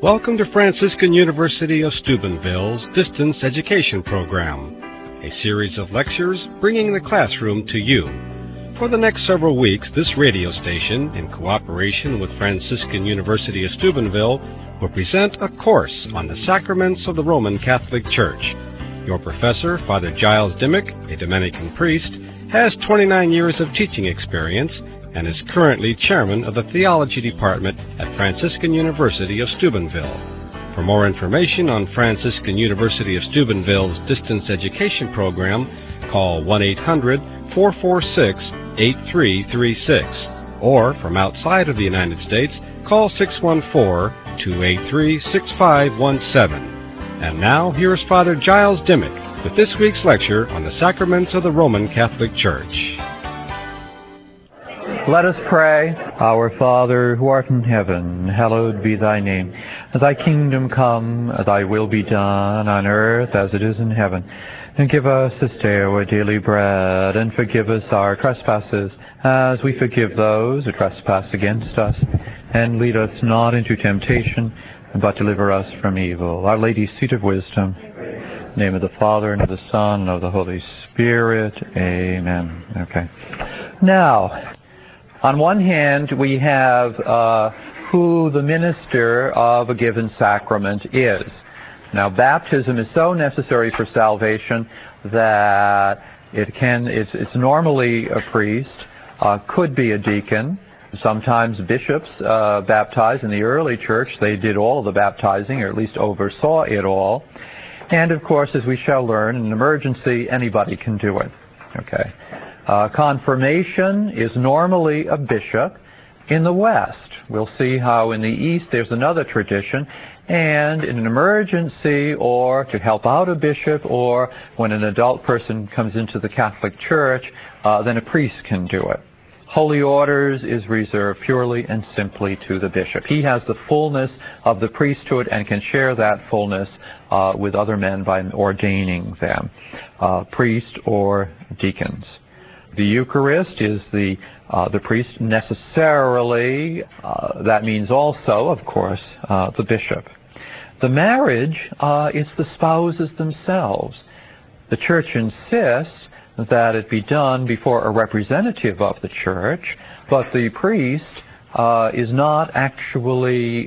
Welcome to Franciscan University of Steubenville's Distance Education Program, a series of lectures bringing the classroom to you. For the next several weeks, this radio station, in cooperation with Franciscan University of Steubenville, will present a course on the sacraments of the Roman Catholic Church. Your professor, Fr. Giles Dimock, a Dominican priest, has 29 years of teaching experience and is currently chairman of the theology department at Franciscan University of Steubenville. For more information on Franciscan University of Steubenville's distance education program, call 1-800-446-446. 8336, or from outside of the United States, call 614-283-6517. And now, here is Fr. Giles Dimock with this week's lecture on the sacraments of the Roman Catholic Church. Let us pray. Our Father, who art in heaven, hallowed be thy name. Thy kingdom come, thy will be done on earth as it is in heaven. And give us this day our daily bread, and forgive us our trespasses, as we forgive those who trespass against us. And lead us not into temptation, but deliver us from evil. Our Lady, Seat of Wisdom, in the name of the Father, and of the Son, and of the Holy Spirit. Amen. Okay. Now, on one hand, we have who the minister of a given sacrament is. Now, baptism is so necessary for salvation that it's normally a priest, could be a deacon. Sometimes bishops baptize. In the early church, they did all the baptizing, or at least oversaw it all. And, of course, as we shall learn, in an emergency, anybody can do it. Okay. Confirmation is normally a bishop in the West. We'll see how in the East there's another tradition, and in an emergency or to help out a bishop or when an adult person comes into the Catholic Church, then a priest can do it. Holy Orders is reserved purely and simply to the bishop. He has the fullness of the priesthood and can share that fullness with other men by ordaining them, priests or deacons. The Eucharist is the priest necessarily. That means also, of course, the bishop. The marriage is the spouses themselves. The church insists that it be done before a representative of the church, but the priest is not actually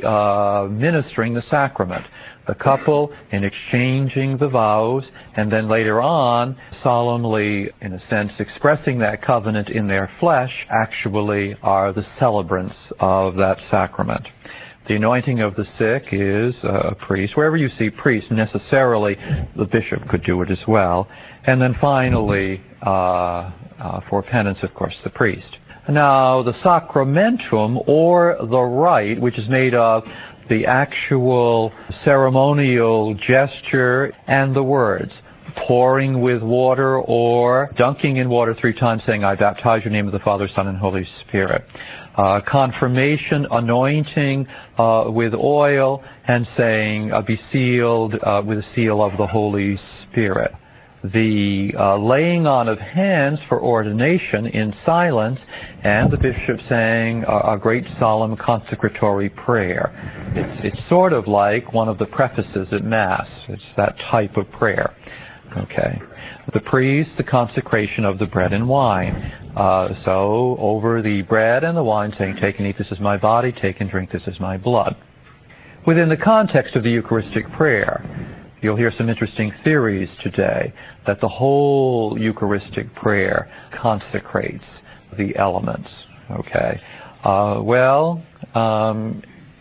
ministering the sacrament. The couple, in exchanging the vows, and then later on, solemnly, in a sense, expressing that covenant in their flesh, actually are the celebrants of that sacrament. The anointing of the sick is a priest. Wherever you see priests, necessarily the bishop could do it as well. And then finally, for penance, of course, the priest. Now, the sacramentum, or the rite, which is made of the actual ceremonial gesture and the words, pouring with water or dunking in water 3 times, saying, I baptize you in the name of the Father, Son, and Holy Spirit. Confirmation, anointing with oil, and saying, be sealed with the seal of the Holy Spirit. The laying on of hands for ordination in silence, and the bishop saying a great solemn consecratory prayer. It's sort of like one of the prefaces at Mass. It's that type of prayer. Okay. The priest, the consecration of the bread and wine. So over the bread and the wine saying, take and eat, this is my body, take and drink, this is my blood. Within the context of the Eucharistic prayer, you'll hear some interesting theories today that the whole Eucharistic prayer consecrates the elements. Okay.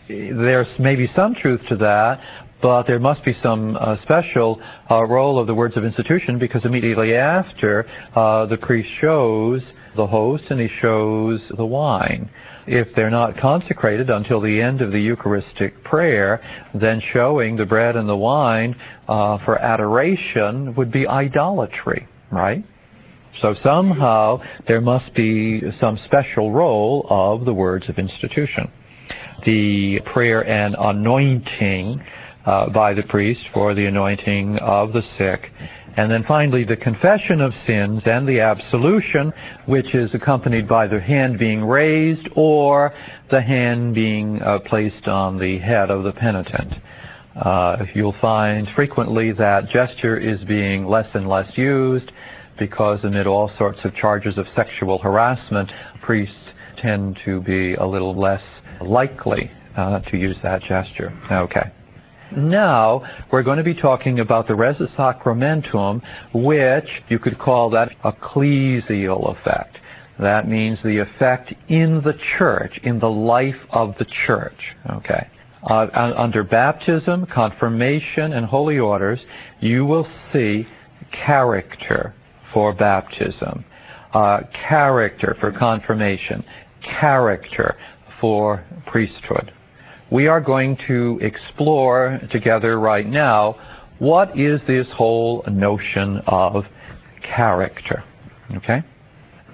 There's maybe some truth to that, but there must be some special role of the words of institution, because immediately after the priest shows the host and he shows the wine. If they're not consecrated until the end of the Eucharistic prayer, then showing the bread and the wine for adoration would be idolatry, right? So somehow there must be some special role of the words of institution. The prayer and anointing by the priest for the anointing of the sick. And then finally, the confession of sins and the absolution, which is accompanied by the hand being raised or the hand being placed on the head of the penitent. You'll find frequently that gesture is being less and less used because amid all sorts of charges of sexual harassment, priests tend to be a little less likely to use that gesture. Okay. Now, we're going to be talking about the res sacramentum, which you could call that ecclesial effect. That means the effect in the church, in the life of the church. Okay. Under baptism, confirmation, and holy orders, you will see character for baptism, character for confirmation, character for priesthood. We are going to explore together right now what is this whole notion of character. Okay?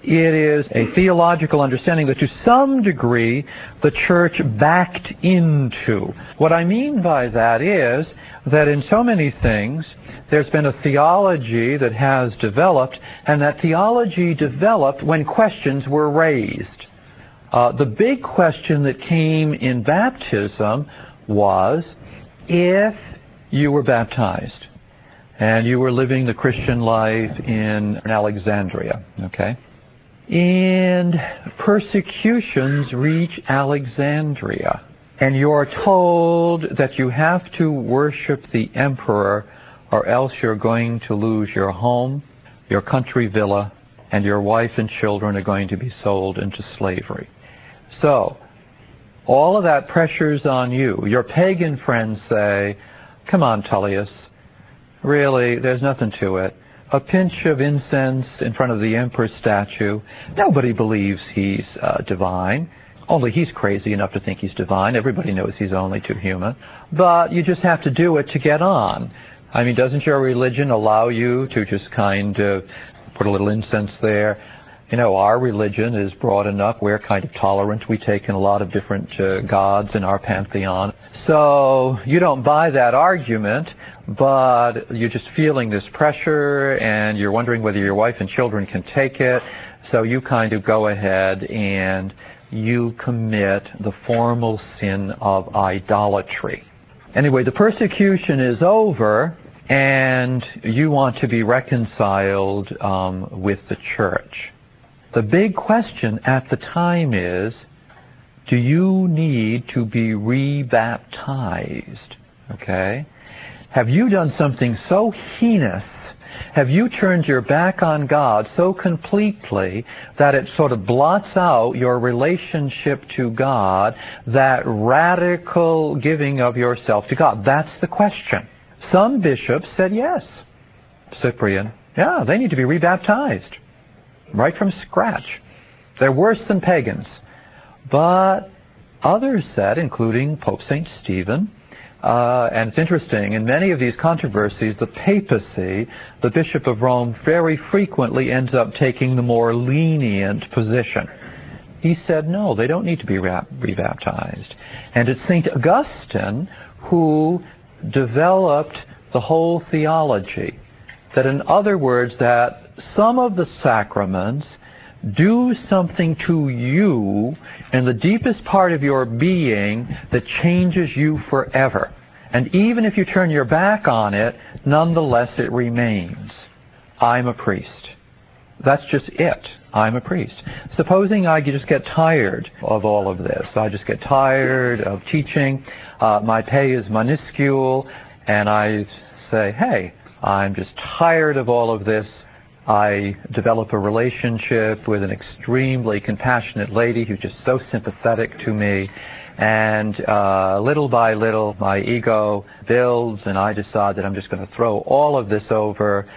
It is a theological understanding that to some degree the church backed into. What I mean by that is that in so many things there's been a theology that has developed, and that theology developed when questions were raised. The big question that came in baptism was, if you were baptized and you were living the Christian life in Alexandria, okay, and persecutions reach Alexandria, and you're told that you have to worship the emperor or else you're going to lose your home, your country villa, and your wife and children are going to be sold into slavery. So, all of that pressure's on you. Your pagan friends say, come on, Tullius, really, there's nothing to it. A pinch of incense in front of the emperor's statue. Nobody believes he's divine. Only he's crazy enough to think he's divine. Everybody knows he's only too human. But you just have to do it to get on. I mean, doesn't your religion allow you to just kind of put a little incense there? You know, our religion is broad enough. We're kind of tolerant. We take in a lot of different gods in our pantheon. So you don't buy that argument, but you're just feeling this pressure, and you're wondering whether your wife and children can take it. So you kind of go ahead and you commit the formal sin of idolatry. Anyway, the persecution is over, and you want to be reconciled with the church. The big question at the time is, do you need to be rebaptized? Okay? Have you done something so heinous? Have you turned your back on God so completely that it sort of blots out your relationship to God, that radical giving of yourself to God? That's the question. Some bishops said yes. Cyprian, yeah, they need to be rebaptized. Right from scratch. They're worse than pagans. But others said, including Pope St. Stephen, and it's interesting, in many of these controversies, the papacy, the Bishop of Rome, very frequently ends up taking the more lenient position. He said, no, they don't need to be rebaptized. And it's St. Augustine who developed the whole theology, that in other words, that some of the sacraments do something to you in the deepest part of your being that changes you forever. And even if you turn your back on it, nonetheless it remains. I'm a priest. That's just it. I'm a priest. Supposing I just get tired of all of this. I just get tired of teaching. My pay is minuscule. And I say, hey, I'm just tired of all of this. I develop a relationship with an extremely compassionate lady who's just so sympathetic to me. And little by little, my ego builds, and I decide that I'm just going to throw all of this over.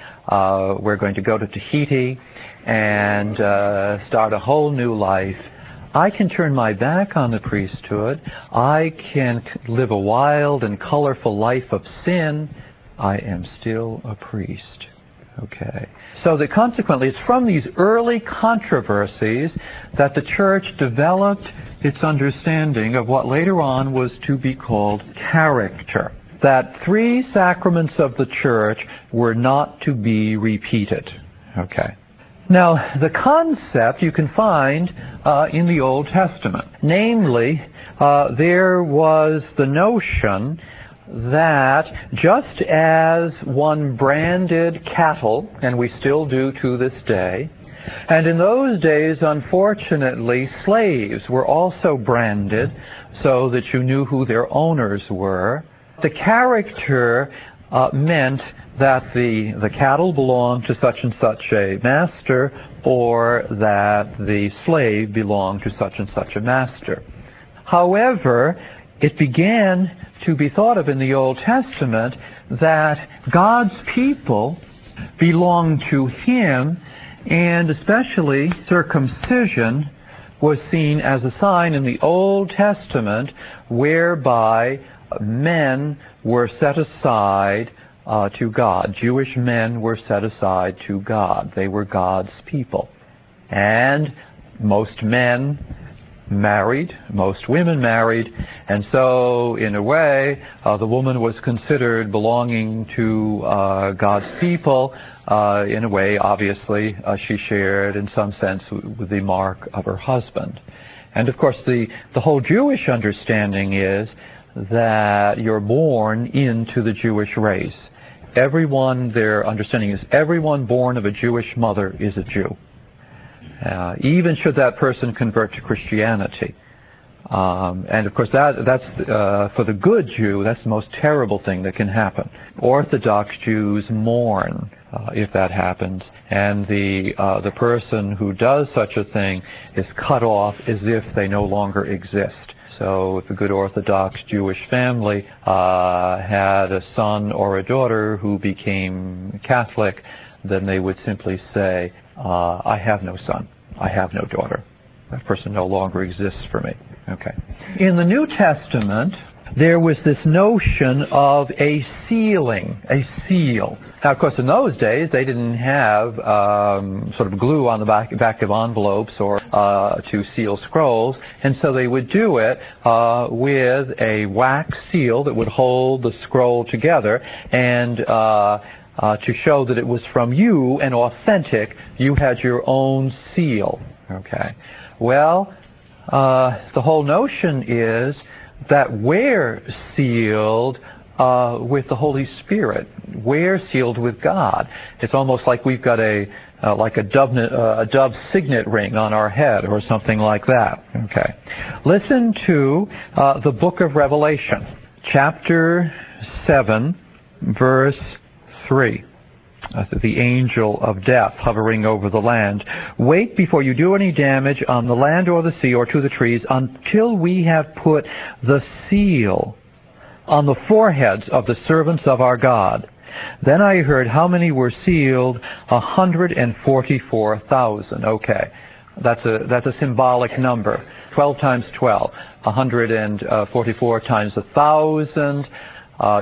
We're going to go to Tahiti and start a whole new life. I can turn my back on the priesthood. I can live a wild and colorful life of sin. I am still a priest. Okay. So that consequently, it's from these early controversies that the church developed its understanding of what later on was to be called character. that three sacraments of the Church were not to be repeated. Okay. Now, the concept you can find in the Old Testament. Namely, there was the notion that just as one branded cattle, and we still do to this day, and in those days, unfortunately, slaves were also branded so that you knew who their owners were. The character meant that the cattle belonged to such and such a master, or that the slave belonged to such and such a master. However, it began to be thought of in the Old Testament that God's people belonged to Him, and especially circumcision was seen as a sign in the Old Testament whereby men were set aside to God. Jewish men were set aside to God. They were God's people. And most men married, most women married, and so in a way the woman was considered belonging to God's people. In a way, obviously, she shared in some sense with the mark of her husband. And of course the whole Jewish understanding is that you're born into the Jewish race. Everyone, their understanding is, everyone born of a Jewish mother is a Jew. Even should that person convert to Christianity. And of course that's for the good Jew, that's the most terrible thing that can happen. Orthodox Jews mourn if that happens, and the person who does such a thing is cut off as if they no longer exist. So if a good Orthodox Jewish family had a son or a daughter who became Catholic, then they would simply say, I have no son, I have no daughter. That person no longer exists for me. Okay. In the New Testament, there was this notion of a sealing, a seal. Now, of course, in those days, they didn't have sort of glue on the back of envelopes or to seal scrolls, and so they would do it with a wax seal that would hold the scroll together, and to show that it was from you and authentic, you had your own seal. Okay. Well, the whole notion is that we're sealed with the Holy Spirit. We're sealed with God. It's almost like we've got a dove signet ring on our head or something like that. Okay. Listen to the book of Revelation, chapter 7, verse 3. The angel of death hovering over the land. Wait before you do any damage on the land or the sea or to the trees until we have put the seal on the foreheads of the servants of our God. Then I heard how many were sealed, 144,000. Okay, that's a symbolic number. 12 times 12, 144 times 1,000.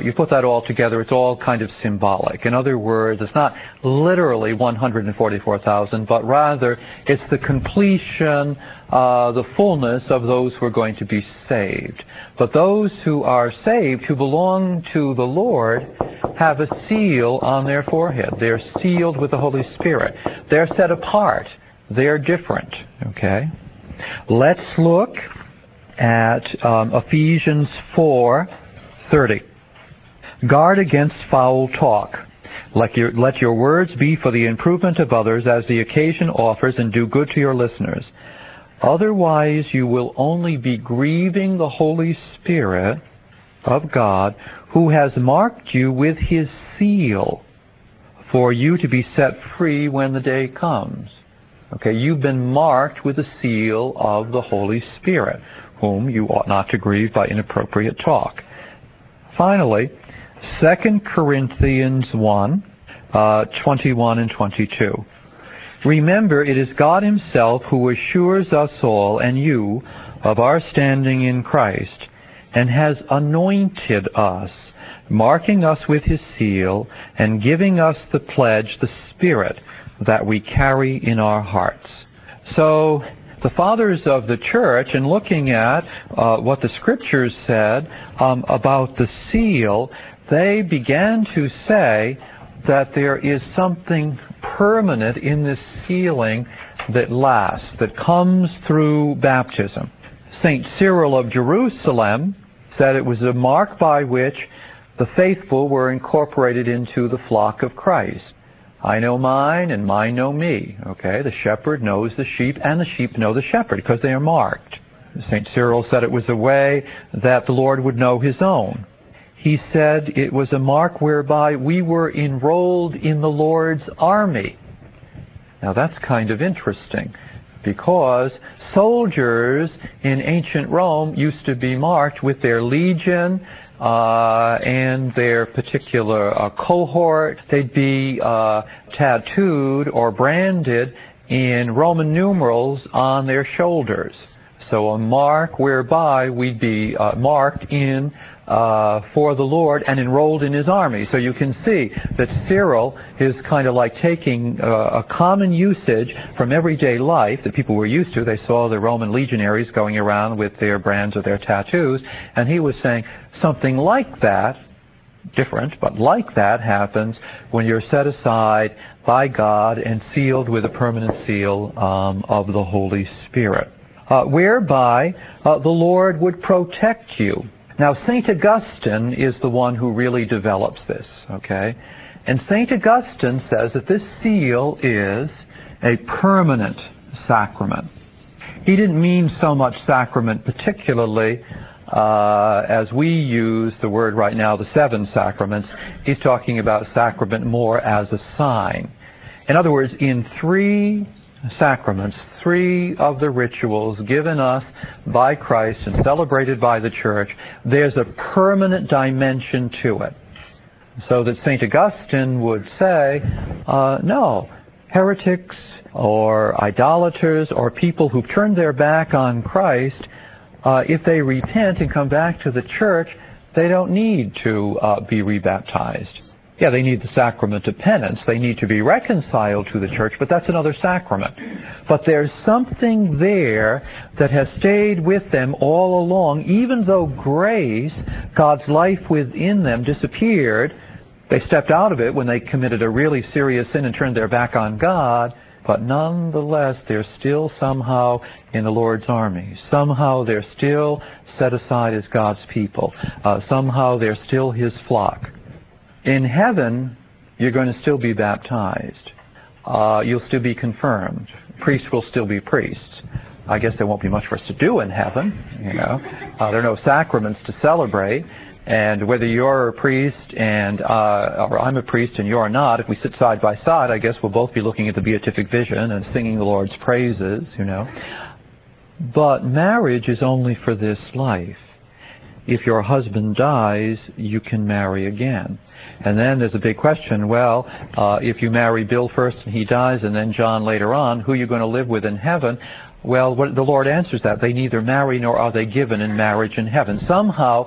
You put that all together, it's all kind of symbolic. In other words, it's not literally 144,000, but rather it's the completion, the fullness of those who are going to be saved. But those who are saved, who belong to the Lord, have a seal on their forehead. They're sealed with the Holy Spirit. They're set apart. They're different. Okay? Let's look at Ephesians 4:30. Guard against foul talk. Let your words be for the improvement of others as the occasion offers, and do good to your listeners. Otherwise you will only be grieving the Holy Spirit of God, who has marked you with His seal for you to be set free when the day comes. Okay, you've been marked with the seal of the Holy Spirit, whom you ought not to grieve by inappropriate talk. Finally, 2 Corinthians 1, 21 and 22. Remember, it is God Himself who assures us all, and you, of our standing in Christ, and has anointed us, marking us with His seal, and giving us the pledge, the Spirit, that we carry in our hearts. So the fathers of the church and looking at what the scriptures said about the seal, they began to say that there is something permanent in this sealing that lasts, that comes through baptism. Saint Cyril of Jerusalem said it was a mark by which the faithful were incorporated into the flock of Christ. I know mine and mine know me. Okay, the shepherd knows the sheep and the sheep know the shepherd because they are marked. St. Cyril said it was a way that the Lord would know his own. He said it was a mark whereby we were enrolled in the Lord's army. Now that's kind of interesting because soldiers in ancient Rome used to be marked with their legion and their particular cohort. They'd be tattooed or branded in Roman numerals on their shoulders. So a mark whereby we'd be marked in for the Lord and enrolled in his army. So you can see that Cyril is kind of like taking a common usage from everyday life that people were used to. They saw the Roman legionaries going around with their brands or their tattoos, and he was saying something like that, different, but like that happens when you're set aside by God and sealed with a permanent seal of the Holy Spirit, whereby the Lord would protect you. Now, St. Augustine is the one who really develops this, okay? And St. Augustine says that this seal is a permanent sacrament. He didn't mean so much sacrament particularly as we use the word right now, the seven sacraments. He's talking about sacrament more as a sign. In other words, in three sacraments, three of the rituals given us by Christ and celebrated by the Church, there's a permanent dimension to it. So that St. Augustine would say, no, heretics or idolaters or people who've turned their back on Christ, if they repent and come back to the Church, they don't need to be rebaptized. Yeah, they need the sacrament of penance. They need to be reconciled to the Church, but that's another sacrament. But there's something there that has stayed with them all along. Even though grace, God's life within them, disappeared, they stepped out of it when they committed a really serious sin and turned their back on God, but nonetheless, they're still somehow in the Lord's army. Somehow they're still set aside as God's people. Somehow they're still his flock. In heaven, you're going to still be baptized. You'll still be confirmed. Priests will still be priests. I guess there won't be much for us to do in heaven, you know. There are no sacraments to celebrate. And whether you're a priest and or I'm a priest and you're not, if we sit side by side, I guess we'll both be looking at the beatific vision and singing the Lord's praises, you know. But marriage is only for this life. If your husband dies, you can marry again. And then there's a big question, well, if you marry Bill first and he dies and then John later on, who are you going to live with in heaven? Well, the Lord answers that. They neither marry nor are they given in marriage in heaven. Somehow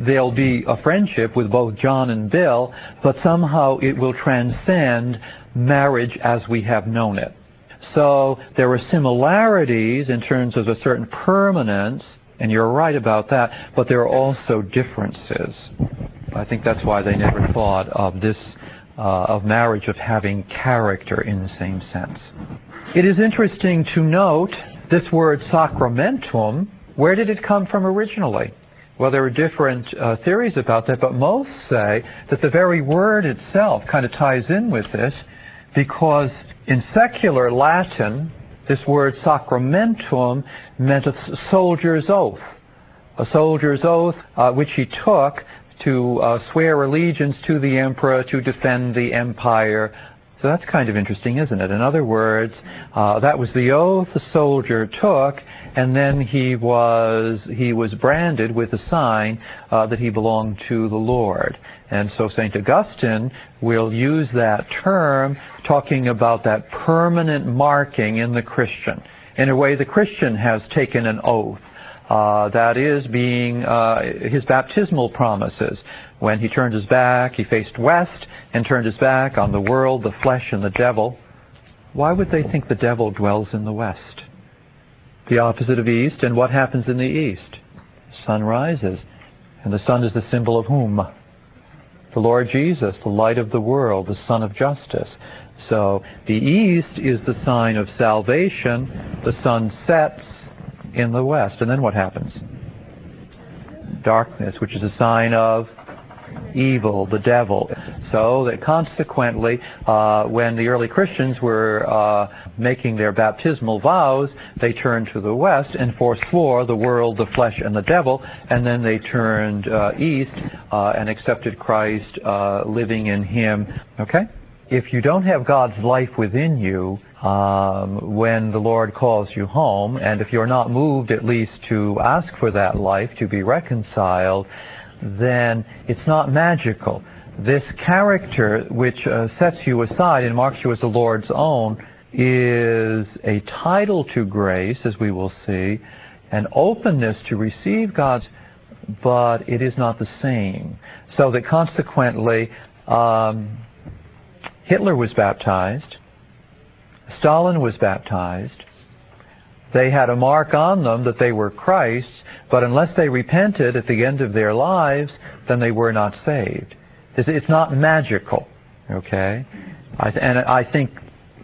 there'll be a friendship with both John and Bill, but somehow it will transcend marriage as we have known it. So there are similarities in terms of a certain permanence, and you're right about that, but there are also differences. I think that's why they never thought of this, of marriage, of having character in the same sense. It is interesting to note this word sacramentum, where did it come from originally? Well, there are different theories about that, but most say that the very word itself kind of ties in with this, because in secular Latin, this word sacramentum meant a soldier's oath. A soldier's oath which he took to swear allegiance to the emperor, to defend the empire. So that's kind of interesting, isn't it? In other words, that was the oath the soldier took, and then he was branded with a sign that he belonged to the Lord. And so St. Augustine will use that term talking about that permanent marking in the Christian. In a way, the Christian has taken an oath. That is being his baptismal promises. When he turned his back, he faced west and turned his back on the world, the flesh, and the devil. Why would they think the devil dwells in the west? the opposite of east, and what happens in the east? The sun rises, and the sun is the symbol of whom? The Lord Jesus, the light of the world, the Son of justice. So the east is the sign of salvation, the sun sets in the west. And then what happens? Darkness, which is a sign of evil, the devil. So that consequently, when the early Christians were making their baptismal vows, they turned to the west and forswore the world, the flesh, and the devil, and then they turned east and accepted Christ, living in him. Okay? If you don't have God's life within you when the Lord calls you home, and if you're not moved at least to ask for that life, to be reconciled, then it's not magical. This character which sets you aside and marks you as the Lord's own is a title to grace, as we will see, an openness to receive God's, but it is not the same. So that consequently, Hitler was baptized, Stalin was baptized, they had a mark on them that they were Christ's, but unless they repented at the end of their lives, then they were not saved. It's not magical, okay? And I think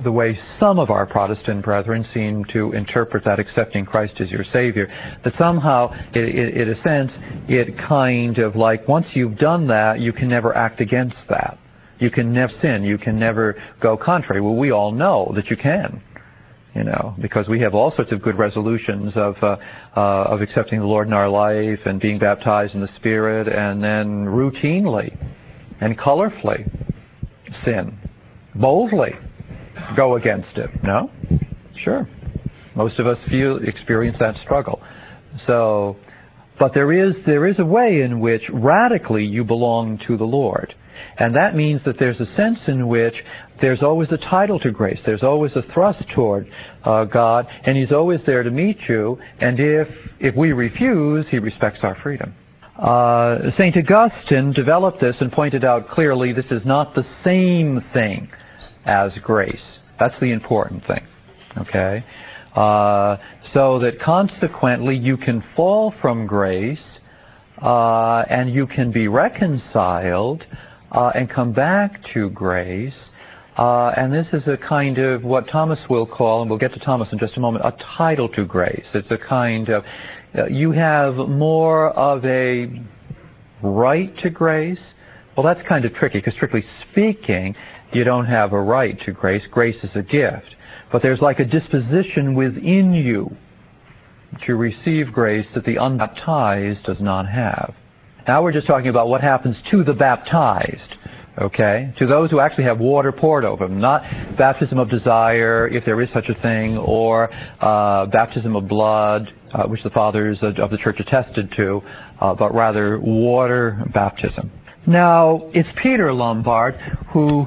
the way some of our Protestant brethren seem to interpret that accepting Christ as your Savior, that somehow, in a sense, it kind of like, once you've done that, you can never act against that. You can never sin. You can never go contrary. Well, we all know that you can, you know, because we have all sorts of good resolutions of accepting the Lord in our life and being baptized in the Spirit, and then routinely and colorfully sin, boldly go against it. No? Sure. Most of us experience that struggle. So, but there is a way in which radically you belong to the Lord. And that means that there's a sense in which there's always a title to grace. There's always a thrust toward God, and He's always there to meet you. And if we refuse, He respects our freedom. St. Augustine developed this and pointed out clearly this is not the same thing as grace. That's the important thing. Okay? So that consequently you can fall from grace and you can be reconciled and come back to grace. And this is a kind of what Thomas will call, and we'll get to Thomas in just a moment, a title to grace. It's a kind of, you have more of a right to grace. Well, that's kind of tricky, because strictly speaking, you don't have a right to grace. Grace is a gift. But there's like a disposition within you to receive grace that the unbaptized does not have. Now we're just talking about what happens to the baptized, okay? To those who actually have water poured over them, not baptism of desire, if there is such a thing, or baptism of blood, which the fathers of the church attested to, but rather water baptism. Now, it's Peter Lombard who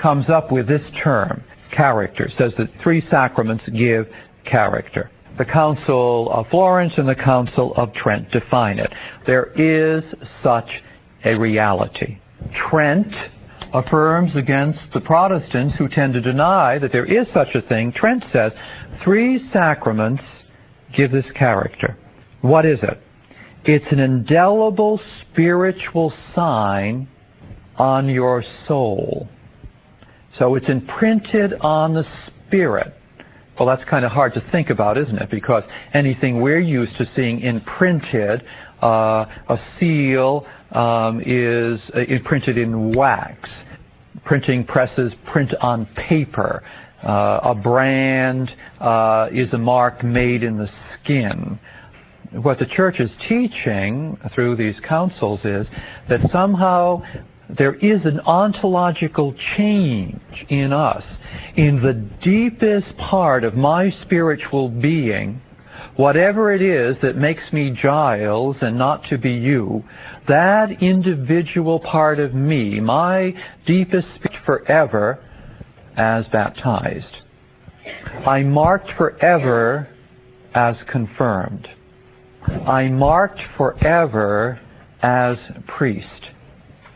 comes up with this term, character, says that three sacraments give character. The Council of Florence and the Council of Trent define it. There is such a reality. Trent affirms against the Protestants who tend to deny that there is such a thing. Trent says, three sacraments give this character. What is it? It's an indelible spiritual sign on your soul. So it's imprinted on the spirit. Well, that's kind of hard to think about, isn't it? Because anything we're used to seeing imprinted, a seal is imprinted in wax. Printing presses print on paper. A brand is a mark made in the skin. What the church is teaching through these councils is that somehow there is an ontological change in us. In the deepest part of my spiritual being, whatever it is that makes me Giles and not to be you, that individual part of me, my deepest spirit forever, as baptized. I'm marked forever as confirmed. I'm marked forever as priest.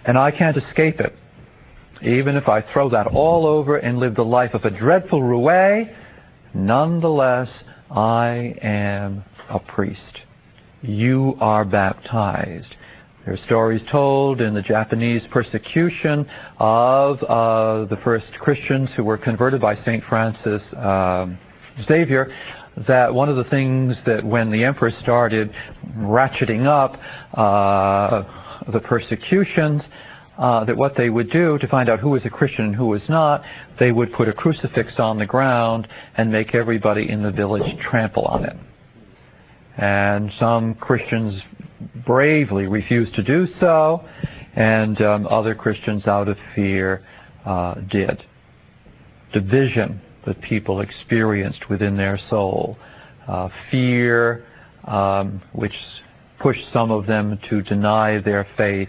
And I can't escape it. Even if I throw that all over and live the life of a dreadful roué, nonetheless, I am a priest. You are baptized. There are stories told in the Japanese persecution of the first Christians who were converted by Saint Francis Xavier, that one of the things that when the emperor started ratcheting up the persecutions, that what they would do to find out who was a Christian and who was not, they would put a crucifix on the ground and make everybody in the village trample on it. And some Christians bravely refused to do so, and other Christians out of fear did. Division that people experienced within their soul, fear which pushed some of them to deny their faith,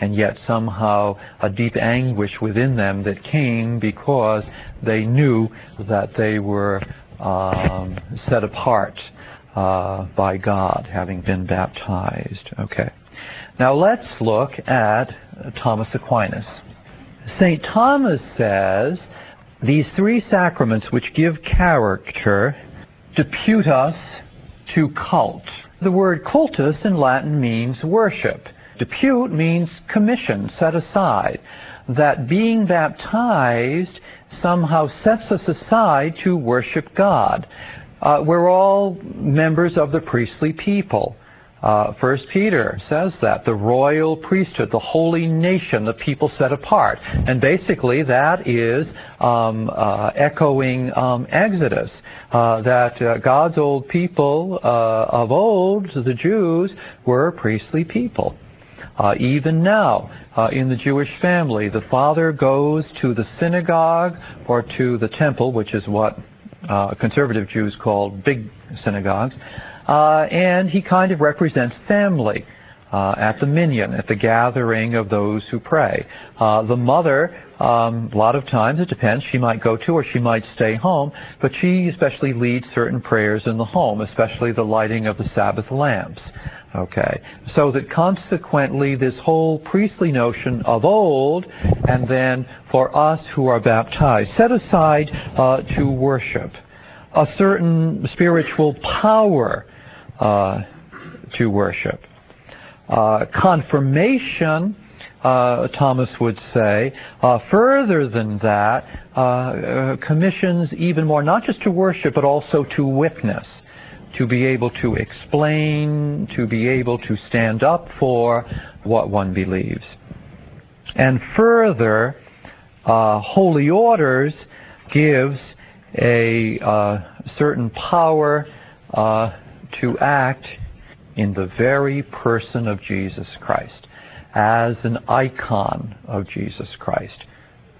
and yet somehow a deep anguish within them that came because they knew that they were set apart by God, having been baptized. Okay. Now let's look at Thomas Aquinas. St. Thomas says, "These three sacraments which give character depute us to cult." The word cultus in Latin means worship. Depute means commission, set aside. That being baptized somehow sets us aside to worship God. We're all members of the priestly people. 1 Peter says that, the royal priesthood, the holy nation, the people set apart. And basically that is echoing Exodus, that God's old people of old, the Jews, were priestly people. Even now, in the Jewish family, the father goes to the synagogue or to the temple, which is what conservative Jews call big synagogues, and he kind of represents family at the minyan, at the gathering of those who pray. The mother, a lot of times, it depends, she might go to or she might stay home, but she especially leads certain prayers in the home, especially the lighting of the Sabbath lamps. Okay, so that consequently this whole priestly notion of old, and then for us who are baptized, set aside to worship, a certain spiritual power to worship. Confirmation, Thomas would say, further than that, commissions even more, not just to worship, but also to witness, to be able to explain, to be able to stand up for what one believes. And further, holy orders gives a certain power to act in the very person of Jesus Christ, as an icon of Jesus Christ,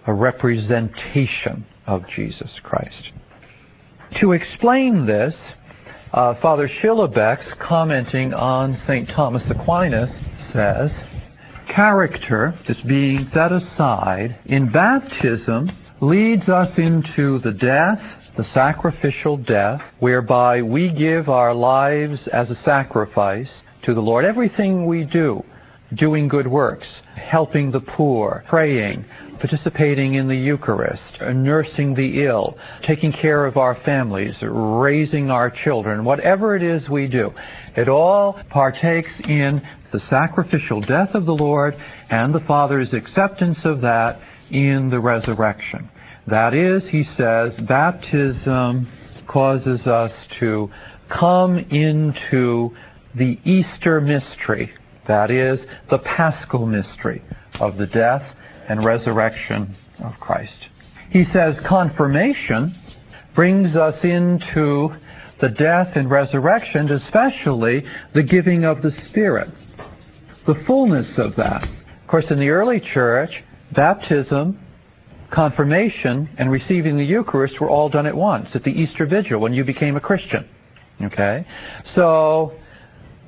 a representation of Jesus Christ. To explain this, Father Schillebeck's, commenting on St. Thomas Aquinas, says, "Character, this being set aside, in baptism leads us into the death, the sacrificial death, whereby we give our lives as a sacrifice to the Lord. Everything we do, doing good works, helping the poor, praying, participating in the Eucharist, nursing the ill, taking care of our families, raising our children, whatever it is we do, it all partakes in the sacrificial death of the Lord and the Father's acceptance of that in the resurrection." That is, he says, baptism causes us to come into the Easter mystery, that is, the Paschal mystery of the death and resurrection of Christ. He says confirmation brings us into the death and resurrection, especially the giving of the Spirit, the fullness of that. Of course, in the early church, baptism, confirmation, and receiving the Eucharist were all done at once, at the Easter Vigil, when you became a Christian. Okay? So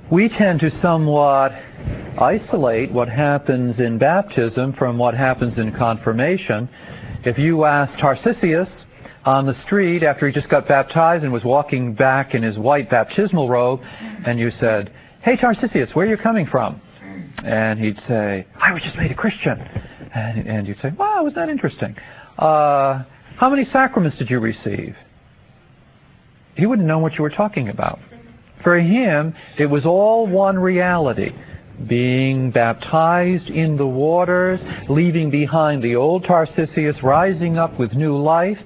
we tend to somewhat isolate what happens in baptism from what happens in confirmation. If you ask Tarcissius on the street after he just got baptized and was walking back in his white baptismal robe, and you said, "Hey Tarcissius, where are you coming from?" And he'd say, "I was just made a Christian." And you'd say, "Wow, was that interesting. How many sacraments did you receive?" he wouldn't know what you were talking about. For him, it was all one reality. Being baptized in the waters, leaving behind the old Tarcissius, rising up with new life,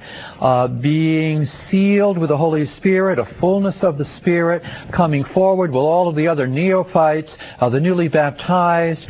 being sealed with the Holy Spirit, a fullness of the Spirit, coming forward with all of the other neophytes, the newly baptized.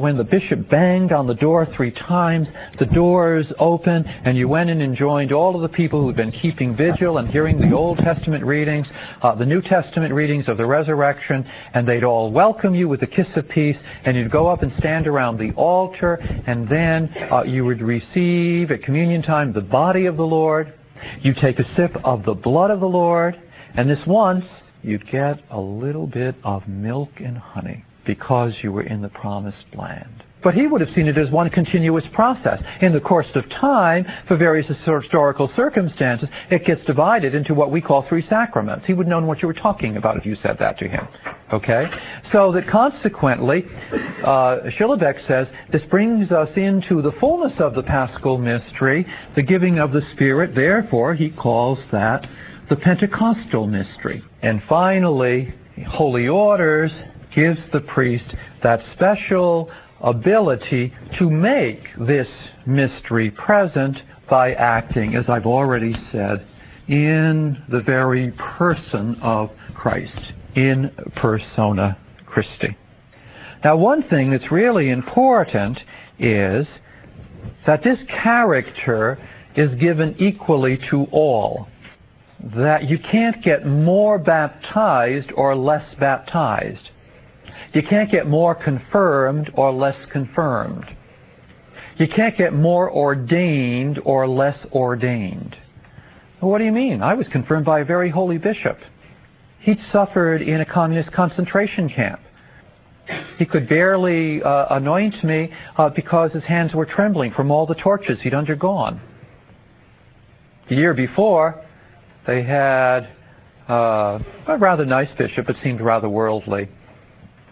When the bishop banged on the door 3 times, the doors opened, and you went in and joined all of the people who had been keeping vigil and hearing the Old Testament readings, the New Testament readings of the resurrection, and they'd all welcome you with the kiss of peace, and you'd go up and stand around the altar, and then you would receive at communion time the body of the Lord. You take a sip of the blood of the Lord, and this once you'd get a little bit of milk and honey because you were in the promised land. But he would have seen it as one continuous process. In the course of time, for various historical circumstances, it gets divided into what we call 3 sacraments. He would have known what you were talking about if you said that to him. Okay? So that consequently, Schillebeck says, this brings us into the fullness of the Paschal mystery, the giving of the Spirit. Therefore, he calls that the Pentecostal mystery. And finally, Holy Orders gives the priest that special ability to make this mystery present by acting, as I've already said, in the very person of Christ, in persona Christi. Now, one thing that's really important is that this character is given equally to all, that you can't get more baptized or less baptized. You can't get more confirmed or less confirmed. You can't get more ordained or less ordained. Well, what do you mean? I was confirmed by a very holy bishop. He'd suffered in a communist concentration camp. He could barely anoint me because his hands were trembling from all the tortures he'd undergone. The year before, they had a rather nice bishop, but seemed rather worldly.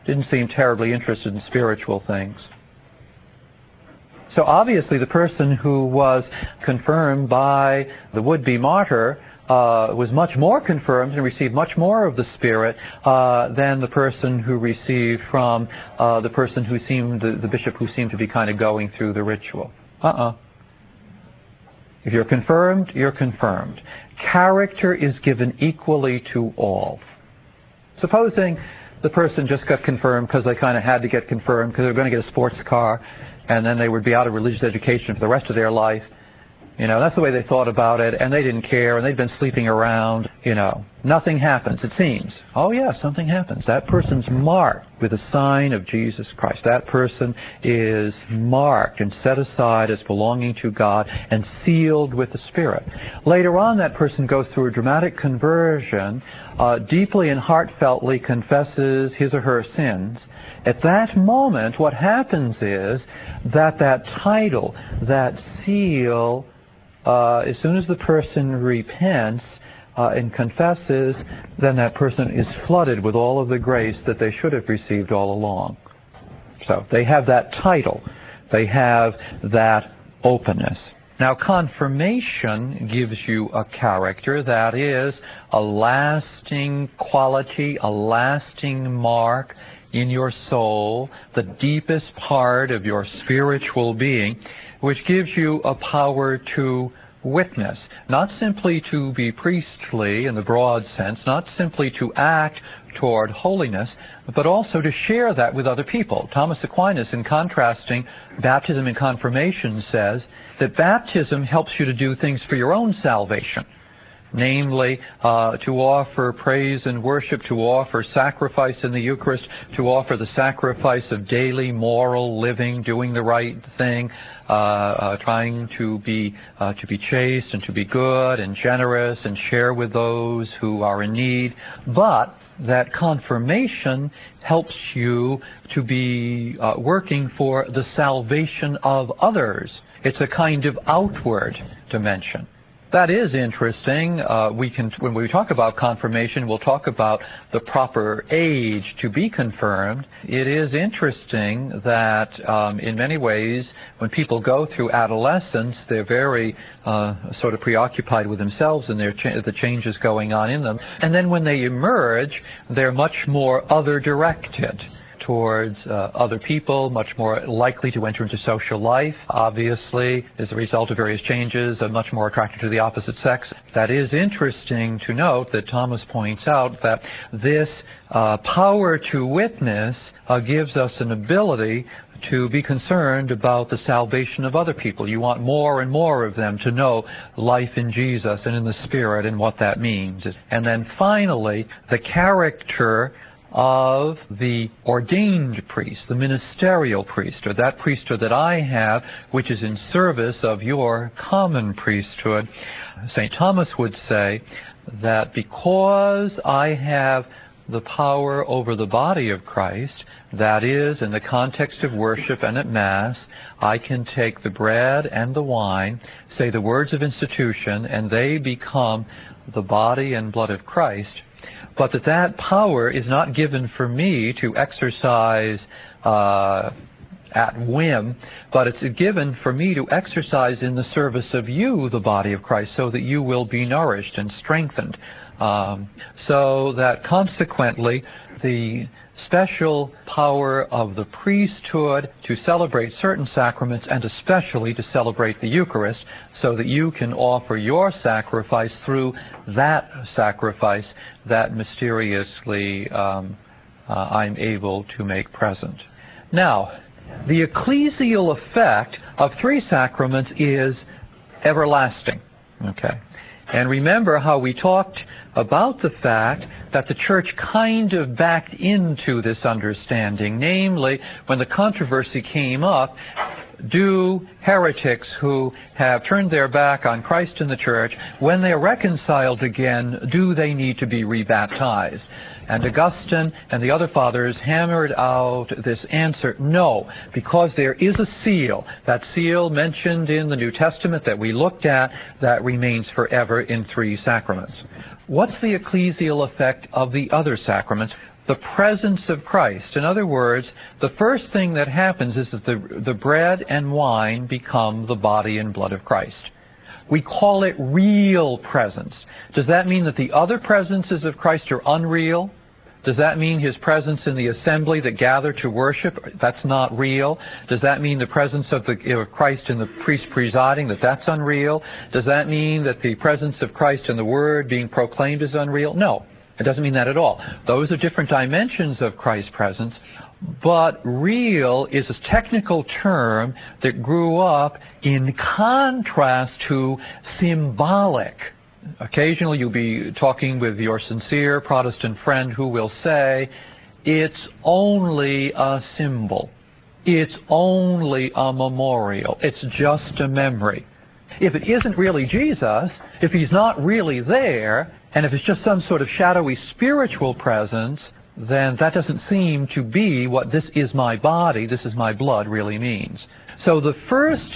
Didn't seem terribly interested in spiritual things. So obviously the person who was confirmed by the would-be martyr was much more confirmed and received much more of the Spirit than the person who received from the person who seemed, the bishop who seemed to be kind of going through the ritual. If you're confirmed, you're confirmed. Character is given equally to all. Supposing the person just got confirmed because they kind of had to get confirmed because they were going to get a sports car, and then they would be out of religious education for the rest of their life. You know, that's the way they thought about it, and they didn't care, and they'd been sleeping around. You know, nothing happens, it seems. Oh, yeah, something happens. That person's marked with a sign of Jesus Christ. That person is marked and set aside as belonging to God and sealed with the Spirit. Later on, that person goes through a dramatic conversion, deeply and heartfeltly confesses his or her sins. At that moment, what happens is that that title, that seal, as soon as the person repents and confesses, then that person is flooded with all of the grace that they should have received all along. So they have that title. They have that openness. Now, confirmation gives you a character that is a lasting quality, a lasting mark in your soul, the deepest part of your spiritual being, which gives you a power to witness, not simply to be priestly in the broad sense, not simply to act toward holiness, but also to share that with other people. Thomas Aquinas, in contrasting baptism and confirmation, says that baptism helps you to do things for your own salvation, namely to offer praise and worship, to offer sacrifice in the Eucharist, to offer the sacrifice of daily moral living, doing the right thing, trying to be chaste and to be good and generous and share with those who are in need. But that confirmation helps you to be working for the salvation of others. It's a kind of outward dimension. that is interesting. When we talk about confirmation, we'll talk about the proper age to be confirmed. It is interesting that in many ways, when people go through adolescence, they're very sort of preoccupied with themselves and the changes going on in them. And then when they emerge, they're much more other-directed towards other people, much more likely to enter into social life, obviously, as a result of various changes, and much more attracted to the opposite sex. That is interesting to note that Thomas points out that this power to witness gives us an ability to be concerned about the salvation of other people. You want more and more of them to know life in Jesus and in the Spirit and what that means. And then finally, the character of the ordained priest, the ministerial priesthood, that priesthood that I have, which is in service of your common priesthood. St. Thomas would say that because I have the power over the body of Christ, that is, in the context of worship and at Mass, I can take the bread and the wine, say the words of institution, and they become the body and blood of Christ. But that power is not given for me to exercise at whim, but it's given for me to exercise in the service of you, the body of Christ, so that you will be nourished and strengthened. So that consequently, the special power of the priesthood to celebrate certain sacraments and especially to celebrate the Eucharist, so that you can offer your sacrifice through that sacrifice that mysteriously I'm able to make present. Now, the ecclesial effect of three sacraments is everlasting. Okay. And remember how we talked about the fact that the Church kind of backed into this understanding, namely, when the controversy came up, do heretics who have turned their back on Christ and the Church, when they are reconciled again, do they need to be rebaptized? And Augustine and the other fathers hammered out this answer, no, because there is a seal, that seal mentioned in the New Testament that we looked at, that remains forever in three sacraments. What's the ecclesial effect of the other sacraments? The presence of Christ. In other words, the first thing that happens is that the bread and wine become the body and blood of Christ. We call it real presence. Does that mean that the other presences of Christ are unreal? Does that mean his presence in the assembly that gather to worship, that's not real? Does that mean the presence of Christ in the priest presiding, that's unreal? Does that mean that the presence of Christ in the word being proclaimed is unreal? No, it doesn't mean that at all. Those are different dimensions of Christ's presence, but real is a technical term that grew up in contrast to symbolic. Occasionally you'll be talking with your sincere Protestant friend who will say, it's only a symbol. It's only a memorial. It's just a memory. If it isn't really Jesus, if he's not really there, and if it's just some sort of shadowy spiritual presence, then that doesn't seem to be what this is my body, this is my blood really means. So the first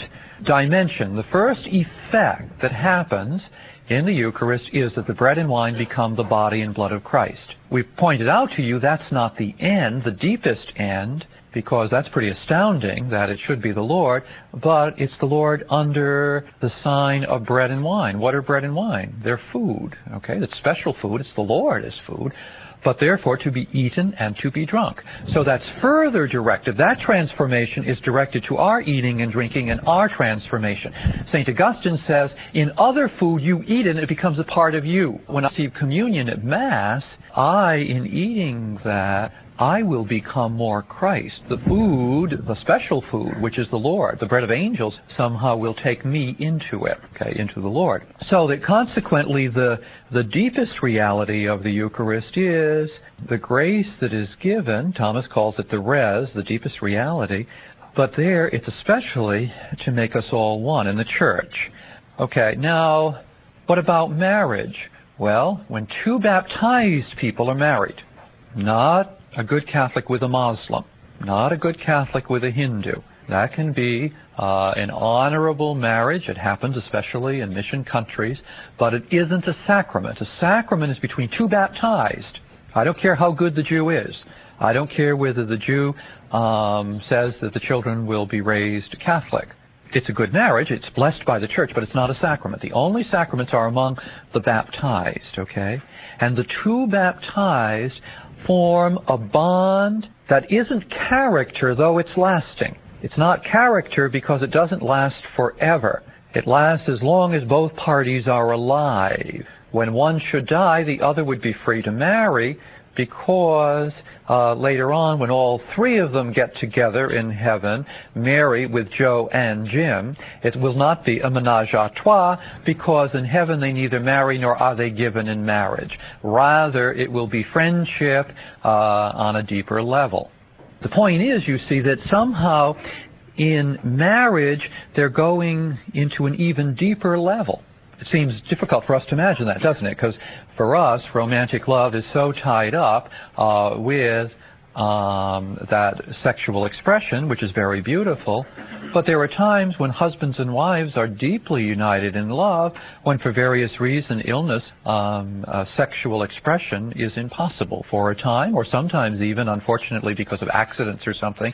dimension, the first effect that happens in the Eucharist is that the bread and wine become the body and blood of Christ. We've pointed out to you that's not the end, the deepest end, because that's pretty astounding that it should be the Lord, but it's the Lord under the sign of bread and wine. What are bread and wine? They're food, okay? It's special food. It's the Lord is food, but therefore to be eaten and to be drunk. So that's further directed. That transformation is directed to our eating and drinking and our transformation. St. Augustine says, in other food you eat it and it becomes a part of you. When I receive communion at Mass, in eating that, I will become more Christ. The food, the special food, which is the Lord, the bread of angels, somehow will take me into it, okay, into the Lord. So that consequently the deepest reality of the Eucharist is the grace that is given. Thomas calls it the res, the deepest reality, but there it's especially to make us all one in the Church. Okay, now, what about marriage? Well, when two baptized people are married, not a good Catholic with a Muslim, not a good Catholic with a Hindu. That can be an honorable marriage. It happens especially in mission countries, but it isn't a sacrament. A sacrament is between two baptized. I don't care how good the Jew is. I don't care whether the Jew says that the children will be raised Catholic. It's a good marriage, it's blessed by the church, but it's not a sacrament. The only sacraments are among the baptized, okay? And the two baptized form a bond that isn't character, though it's lasting. It's not character because it doesn't last forever. It lasts as long as both parties are alive. When one should die, the other would be free to marry, because later on, when all three of them get together in heaven, Mary with Joe and Jim, it will not be a ménage à trois, because in heaven they neither marry nor are they given in marriage. Rather, it will be friendship on a deeper level. The point is, you see, that somehow in marriage they're going into an even deeper level. It seems difficult for us to imagine that, doesn't it? Because for us, romantic love is so tied up with that sexual expression, which is very beautiful. But there are times when husbands and wives are deeply united in love, when for various reason, illness, sexual expression is impossible for a time, or sometimes even, unfortunately, because of accidents or something,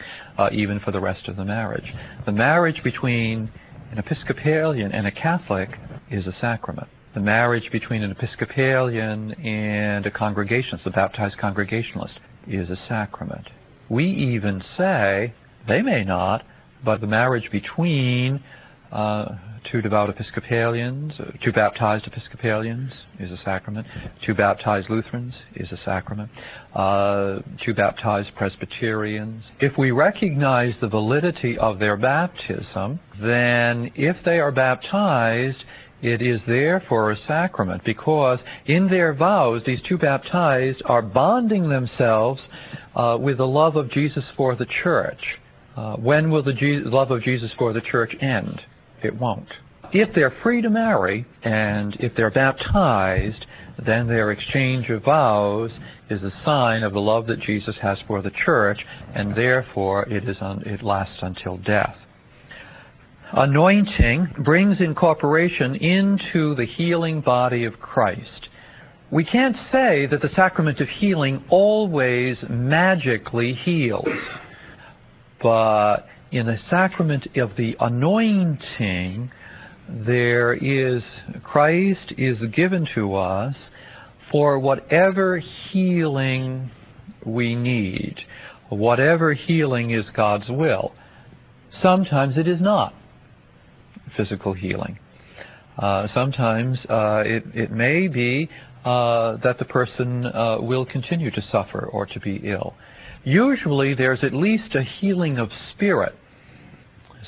even for the rest of the marriage. The marriage between an Episcopalian and a Catholic is a sacrament. The marriage between an Episcopalian and a Congregationalist, the baptized Congregationalist, is a sacrament. We even say, they may not, but the marriage between two devout Episcopalians, two baptized Episcopalians is a sacrament, two baptized Lutherans is a sacrament, two baptized Presbyterians. If we recognize the validity of their baptism, then if they are baptized, it is therefore a sacrament, because in their vows, these two baptized are bonding themselves with the love of Jesus for the church. When will the love of Jesus for the church end? It won't. If they're free to marry, and if they're baptized, then their exchange of vows is a sign of the love that Jesus has for the church, and therefore it lasts until death. Anointing brings incorporation into the healing body of Christ. We can't say that the sacrament of healing always magically heals, but in the sacrament of the anointing, there is, Christ is given to us for whatever healing we need, whatever healing is God's will. Sometimes it is not physical healing. Sometimes it may be that the person will continue to suffer or to be ill. Usually there's at least a healing of spirit,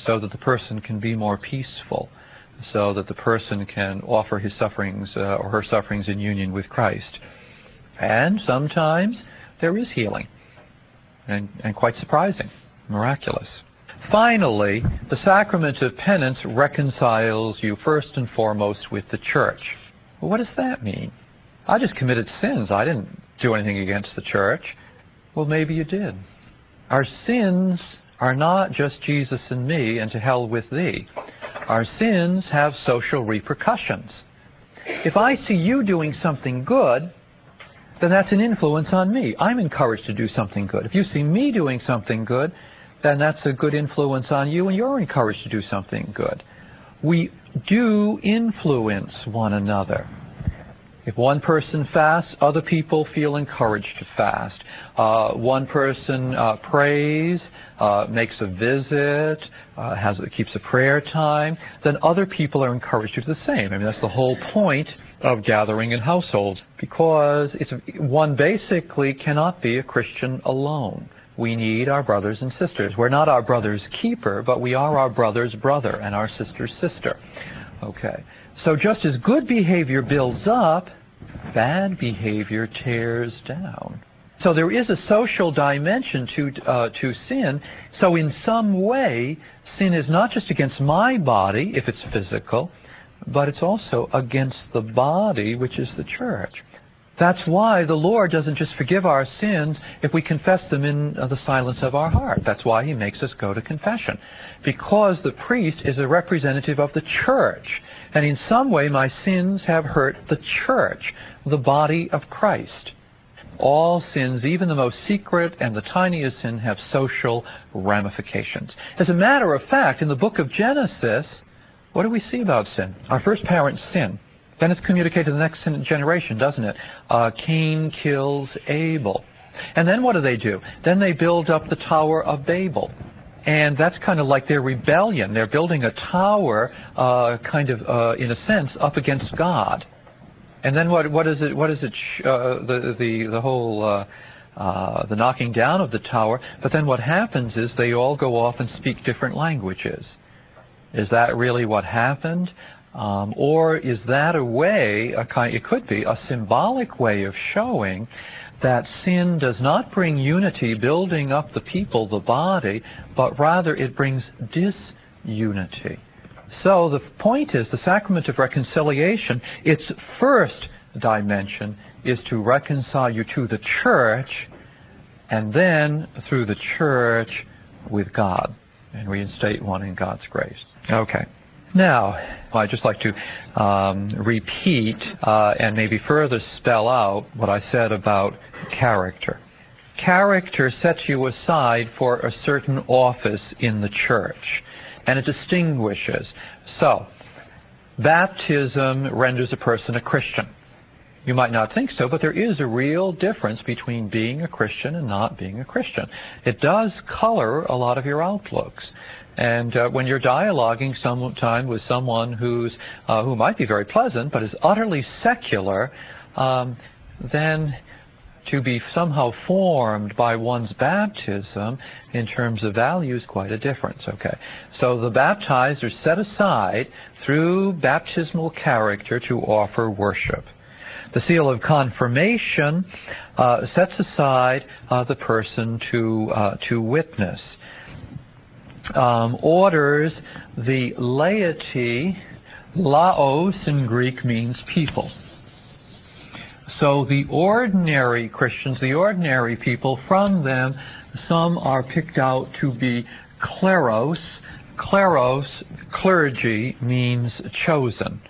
so that the person can be more peaceful, so that the person can offer his sufferings or her sufferings in union with Christ. And sometimes there is healing, and quite surprising, miraculous. Finally, the sacrament of penance reconciles you first and foremost with the church. Well, what does that mean? I just committed sins. I didn't do anything against the church. Well, maybe you did. Our sins are not just Jesus and me and to hell with thee. Our sins have social repercussions. If I see you doing something good, then that's an influence on me. I'm encouraged to do something good. If you see me doing something good, then that's a good influence on you, and you're encouraged to do something good. We do influence one another. If one person fasts, other people feel encouraged to fast. One person prays, makes a visit, keeps a prayer time, then other people are encouraged to do the same. I mean, that's the whole point of gathering in households, because one basically cannot be a Christian alone. We need our brothers and sisters. We're not our brother's keeper, but we are our brother's brother and our sister's sister. Okay. So just as good behavior builds up, bad behavior tears down. So there is a social dimension to sin. So in some way, sin is not just against my body, if it's physical, but it's also against the body, which is the church. That's why the Lord doesn't just forgive our sins if we confess them in the silence of our heart. That's why he makes us go to confession, because the priest is a representative of the church. And in some way, my sins have hurt the church, the body of Christ. All sins, even the most secret and the tiniest sin, have social ramifications. As a matter of fact, in the book of Genesis, what do we see about sin? Our first parents sin. Then it's communicated to the next generation, doesn't it? Cain kills Abel. And then what do? Then they build up the Tower of Babel. And that's kind of like their rebellion. They're building a tower, in a sense, up against God. And then the knocking down of the tower. But then what happens is they all go off and speak different languages. Is that really what happened? Or is that it could be a symbolic way of showing that sin does not bring unity, building up the people, the body, but rather it brings disunity. So the point is, the sacrament of reconciliation, its first dimension is to reconcile you to the church, and then through the church with God, and reinstate one in God's grace. Okay. Now, I'd just like to repeat and maybe further spell out what I said about character. Character sets you aside for a certain office in the church, and it distinguishes. So, baptism renders a person a Christian. You might not think so, but there is a real difference between being a Christian and not being a Christian. It does color a lot of your outlooks. And when you're dialoguing sometime with someone who might be very pleasant but is utterly secular, then to be somehow formed by one's baptism in terms of value is quite a difference. Okay, so the baptized are set aside through baptismal character to offer worship. The seal of confirmation sets aside the person to witness. Orders the laity. Laos in Greek means people. So the ordinary Christians, the ordinary people, from them some are picked out to be kleros. Kleros, clergy, means chosen.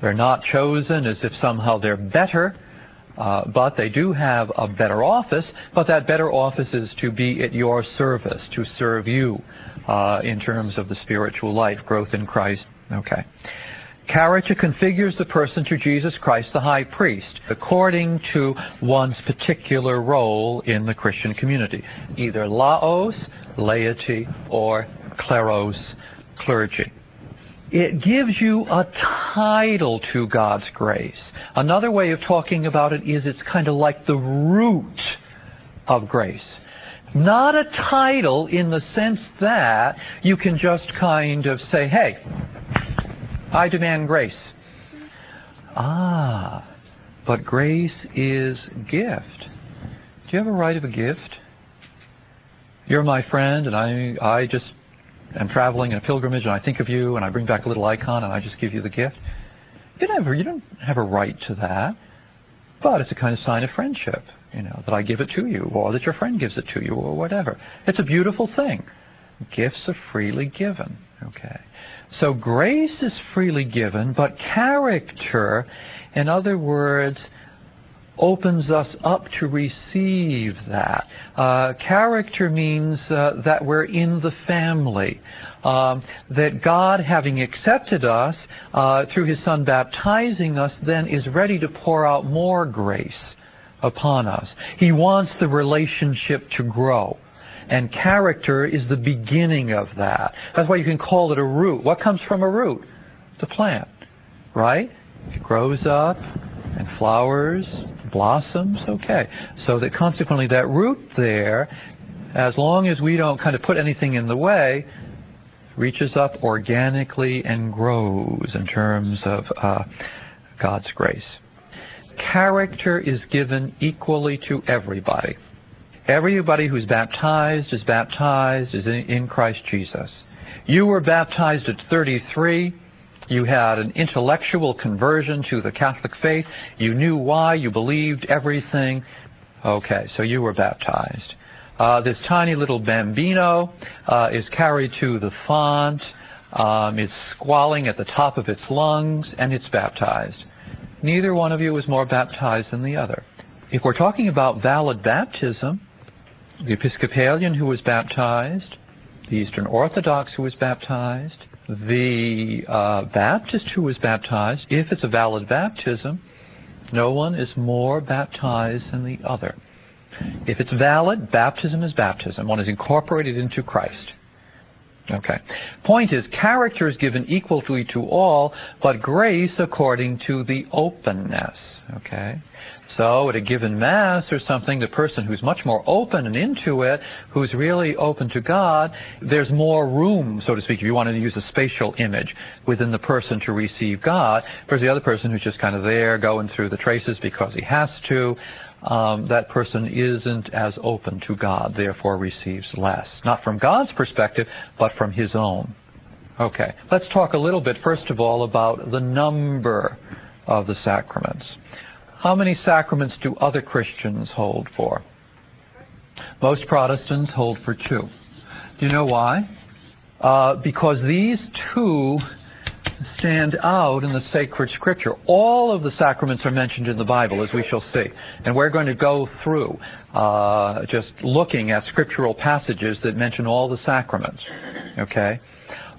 They're not chosen as if somehow they're better, but they do have a better office, but that better office is to be at your service, to serve you in terms of the spiritual life, growth in Christ. Okay. Character configures the person to Jesus Christ, the high priest, according to one's particular role in the Christian community, either laos, laity, or kleros, clergy. It gives you a title to God's grace. Another way of talking about it is it's kind of like the root of grace. Not a title in the sense that you can just kind of say, hey, I demand grace. But grace is gift. Do you have a right of a gift? You're my friend, and I just am traveling in a pilgrimage, and I think of you, and I bring back a little icon, and I just give you the gift. You don't have a right to that, but it's a kind of sign of friendship, that I give it to you, or that your friend gives it to you, or whatever. It's a beautiful thing. Gifts are freely given. Okay. So grace is freely given, but character, in other words, opens us up to receive that. Character means that we're in the family, that God, having accepted us through his Son baptizing us, then is ready to pour out more grace upon us. He wants the relationship to grow, and character is the beginning of that. That's why you can call it a root. What comes from a root? The plant, right? It grows up and flowers, blossoms, okay. So that consequently that root there, as long as we don't kind of put anything in the way, reaches up organically and grows in terms of God's grace. Character is given equally to everybody. Everybody who's baptized is in Christ Jesus. You were baptized at 33. You had an intellectual conversion to the Catholic faith. You knew why. You believed everything. Okay, so you were baptized. This tiny little bambino is carried to the font, is squalling at the top of its lungs, and it's baptized. Neither one of you is more baptized than the other. If we're talking about valid baptism, the Episcopalian who was baptized, the Eastern Orthodox who was baptized, the Baptist who was baptized, if it's a valid baptism, no one is more baptized than the other. If it's valid, baptism is baptism. One is incorporated into Christ. Okay. Point is, character is given equally to all, but grace according to the openness. Okay. So at a given Mass or something, the person who's much more open and into it, who's really open to God, there's more room, so to speak, if you wanted to use a spatial image within the person to receive God, versus the other person who's just kind of there going through the traces because he has to. That person isn't as open to God, therefore receives less. Not from God's perspective, but from his own. Okay, let's talk a little bit, first of all, about the number of the sacraments. How many sacraments do other Christians hold for? Most Protestants hold for 2. Do you know why? Because these 2 stand out in the sacred scripture. All of the sacraments are mentioned in the Bible, as we shall see. And we're going to go through just looking at scriptural passages that mention all the sacraments. Okay?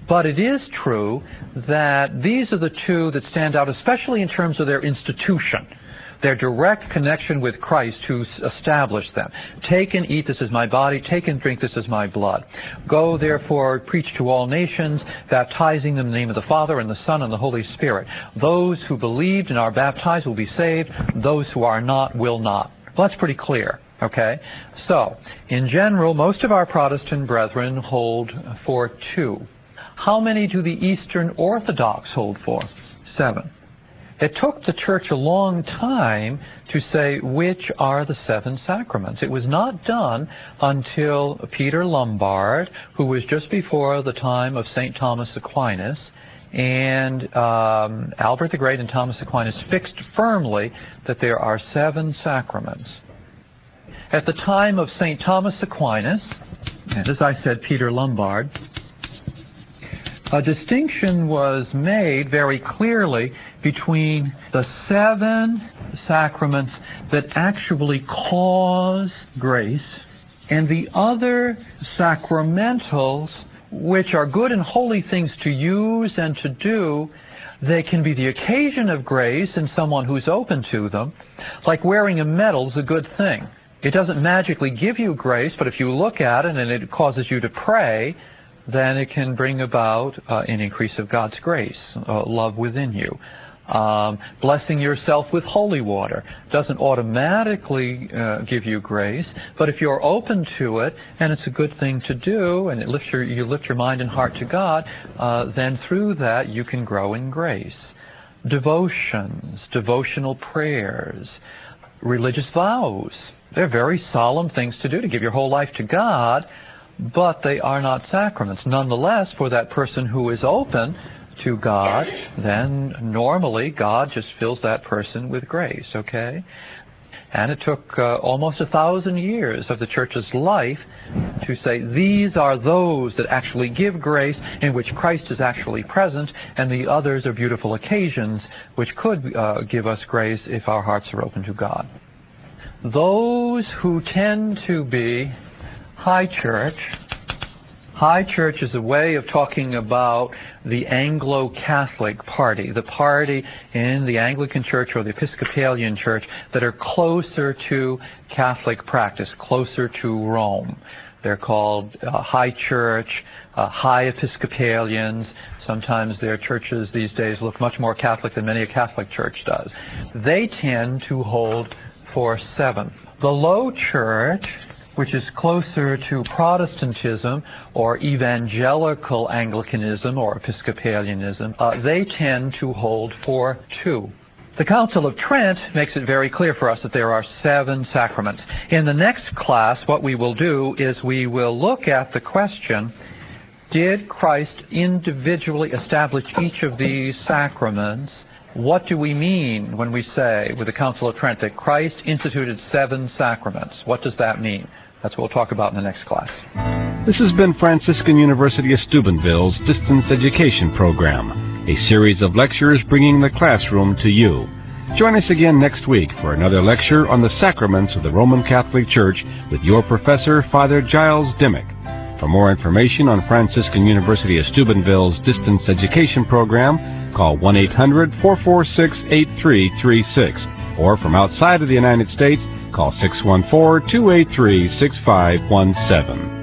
But it is true that these are the 2 that stand out, especially in terms of their institution, their direct connection with Christ who established them. Take and eat, this is my body. Take and drink, this is my blood. Go, therefore, preach to all nations, baptizing them in the name of the Father and the Son and the Holy Spirit. Those who believed and are baptized will be saved. Those who are not will not. Well, that's pretty clear, okay? So, in general, most of our Protestant brethren hold for 2. How many do the Eastern Orthodox hold for? 7. It took the church a long time to say which are the 7 sacraments. It was not done until Peter Lombard, who was just before the time of St. Thomas Aquinas, and Albert the Great and Thomas Aquinas fixed firmly that there are 7 sacraments. At the time of St. Thomas Aquinas, and as I said, Peter Lombard, a distinction was made very clearly between the 7 sacraments that actually cause grace and the other sacramentals, which are good and holy things to use and to do. They can be the occasion of grace in someone who's open to them. Like wearing a medal is a good thing. It doesn't magically give you grace, but if you look at it and it causes you to pray, then it can bring about an increase of God's grace, love within you. Blessing yourself with holy water doesn't automatically give you grace, but if you're open to it, and it's a good thing to do, and it lifts you lift your mind and heart to God, then through that you can grow in grace. Devotions, devotional prayers, religious vows, they're very solemn things to do to give your whole life to God, but they are not sacraments. Nonetheless, for that person who is open to God, then normally God just fills that person with grace, okay? And it took almost 1,000 years of the church's life to say these are those that actually give grace in which Christ is actually present, and the others are beautiful occasions which could give us grace if our hearts are open to God. Those who tend to be High Church. High Church is a way of talking about the Anglo-Catholic party, the party in the Anglican Church or the Episcopalian Church that are closer to Catholic practice, closer to Rome. They're called High Church, High Episcopalians. Sometimes their churches these days look much more Catholic than many a Catholic church does. They tend to hold for 7. The Low Church, which is closer to Protestantism or evangelical Anglicanism or Episcopalianism, they tend to hold for 2. The Council of Trent makes it very clear for us that there are 7 sacraments. In the next class, what we will do is we will look at the question, Did Christ individually establish each of these sacraments? What do we mean when we say with the Council of Trent that Christ instituted 7 sacraments? What does that mean? That's what we'll talk about in the next class. This has been Franciscan University of Steubenville's Distance Education Program, a series of lectures bringing the classroom to you. Join us again next week for another lecture on the sacraments of the Roman Catholic Church with your professor, Fr. Giles Dimock. For more information on Franciscan University of Steubenville's Distance Education Program, call 1-800-446-8336. Or from outside of the United States, call 614-283-6517.